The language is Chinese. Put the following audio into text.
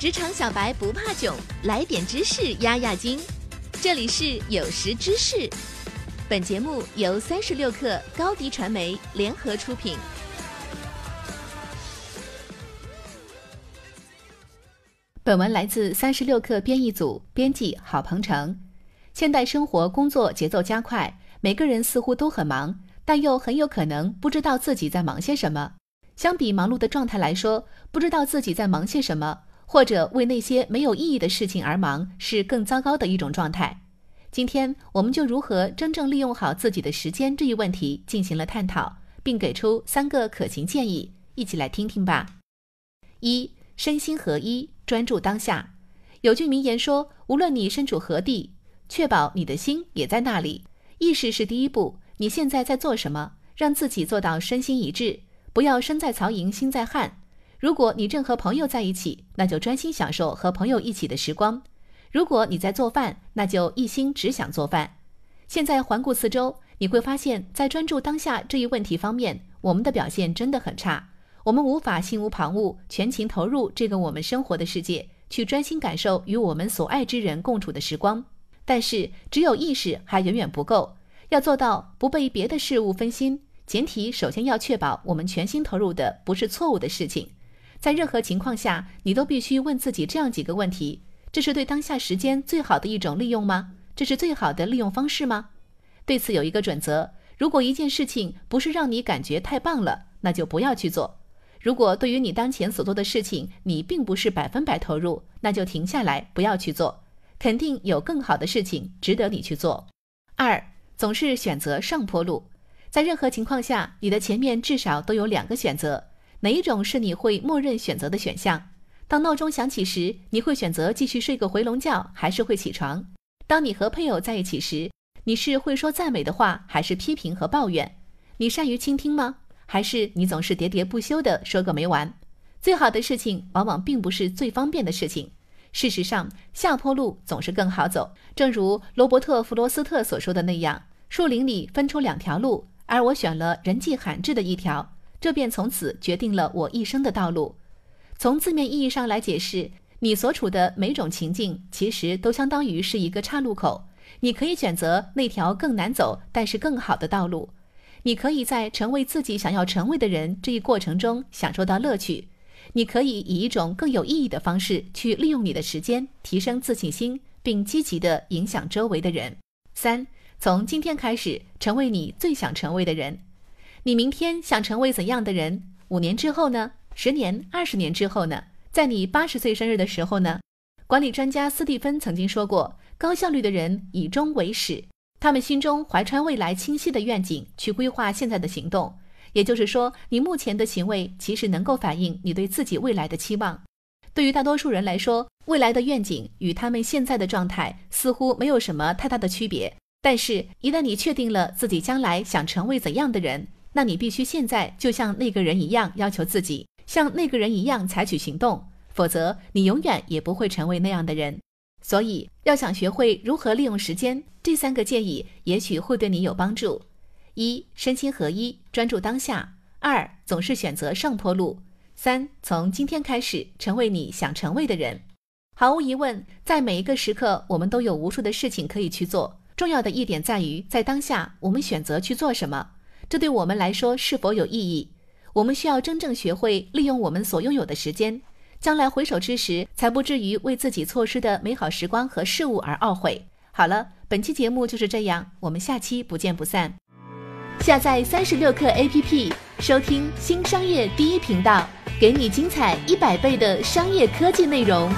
职场小白不怕囧，来点知识压压惊。这里是有识知识，本节目由36氪高迪传媒联合出品。本文来自36氪编译组，编辑郝鹏程。现代生活工作节奏加快，每个人似乎都很忙，但又很有可能不知道自己在忙些什么。相比忙碌的状态来说，不知道自己在忙些什么，或者为那些没有意义的事情而忙，是更糟糕的一种状态。今天我们就如何真正利用好自己的时间这一问题进行了探讨，并给出3个可行建议，一起来听听吧。1. 身心合一，专注当下。有句名言说，无论你身处何地，确保你的心也在那里。意识是第一步，你现在在做什么，让自己做到身心一致，不要身在曹营心在汉。如果你正和朋友在一起，那就专心享受和朋友一起的时光。如果你在做饭，那就一心只想做饭。现在环顾四周，你会发现在专注当下这一问题方面，我们的表现真的很差。我们无法心无旁骛，全情投入这个我们生活的世界，去专心感受与我们所爱之人共处的时光。但是只有意识还远远不够，要做到不被别的事物分心，前提首先要确保我们全心投入的不是错误的事情。在任何情况下，你都必须问自己这样几个问题：这是对当下时间最好的一种利用吗？这是最好的利用方式吗？对此有一个准则，如果一件事情不是让你感觉太棒了，那就不要去做。如果对于你当前所做的事情，你并不是100%投入，那就停下来，不要去做。肯定有更好的事情值得你去做。2. 总是选择上坡路。在任何情况下，你的前面至少都有2个选择，哪一种是你会默认选择的选项？当闹钟响起时，你会选择继续睡个回笼觉，还是会起床？当你和配偶在一起时，你是会说赞美的话，还是批评和抱怨？你善于倾听吗？还是你总是喋喋不休地说个没完？最好的事情往往并不是最方便的事情。事实上，下坡路总是更好走。正如罗伯特·弗罗斯特所说的那样，树林里分出2条路，而我选了人迹罕至的一条，这便从此决定了我一生的道路。从字面意义上来解释，你所处的每种情境其实都相当于是一个岔路口，你可以选择那条更难走但是更好的道路。你可以在成为自己想要成为的人这一过程中享受到乐趣。你可以以一种更有意义的方式去利用你的时间，提升自信心，并积极地影响周围的人。3. 从今天开始，成为你最想成为的人。你明天想成为怎样的人？5年之后呢？10年、20年之后呢？在你80岁生日的时候呢？管理专家斯蒂芬曾经说过，高效率的人以终为始，他们心中怀揣未来清晰的愿景，去规划现在的行动。也就是说，你目前的行为其实能够反映你对自己未来的期望。对于大多数人来说，未来的愿景与他们现在的状态似乎没有什么太大的区别。但是，一旦你确定了自己将来想成为怎样的人，那你必须现在就像那个人一样要求自己，像那个人一样采取行动，否则你永远也不会成为那样的人。所以，要想学会如何利用时间，这3个建议也许会对你有帮助：1. 身心合一，专注当下； 2. 总是选择上坡路； 3. 从今天开始，成为你想成为的人。毫无疑问，在每一个时刻，我们都有无数的事情可以去做。重要的一点在于，在当下，我们选择去做什么。这对我们来说是否有意义？我们需要真正学会利用我们所拥有的时间，将来回首之时，才不至于为自己错失的美好时光和事物而懊悔。好了，本期节目就是这样，我们下期不见不散。下载36氪 APP， 收听新商业第一频道，给你精彩100倍的商业科技内容。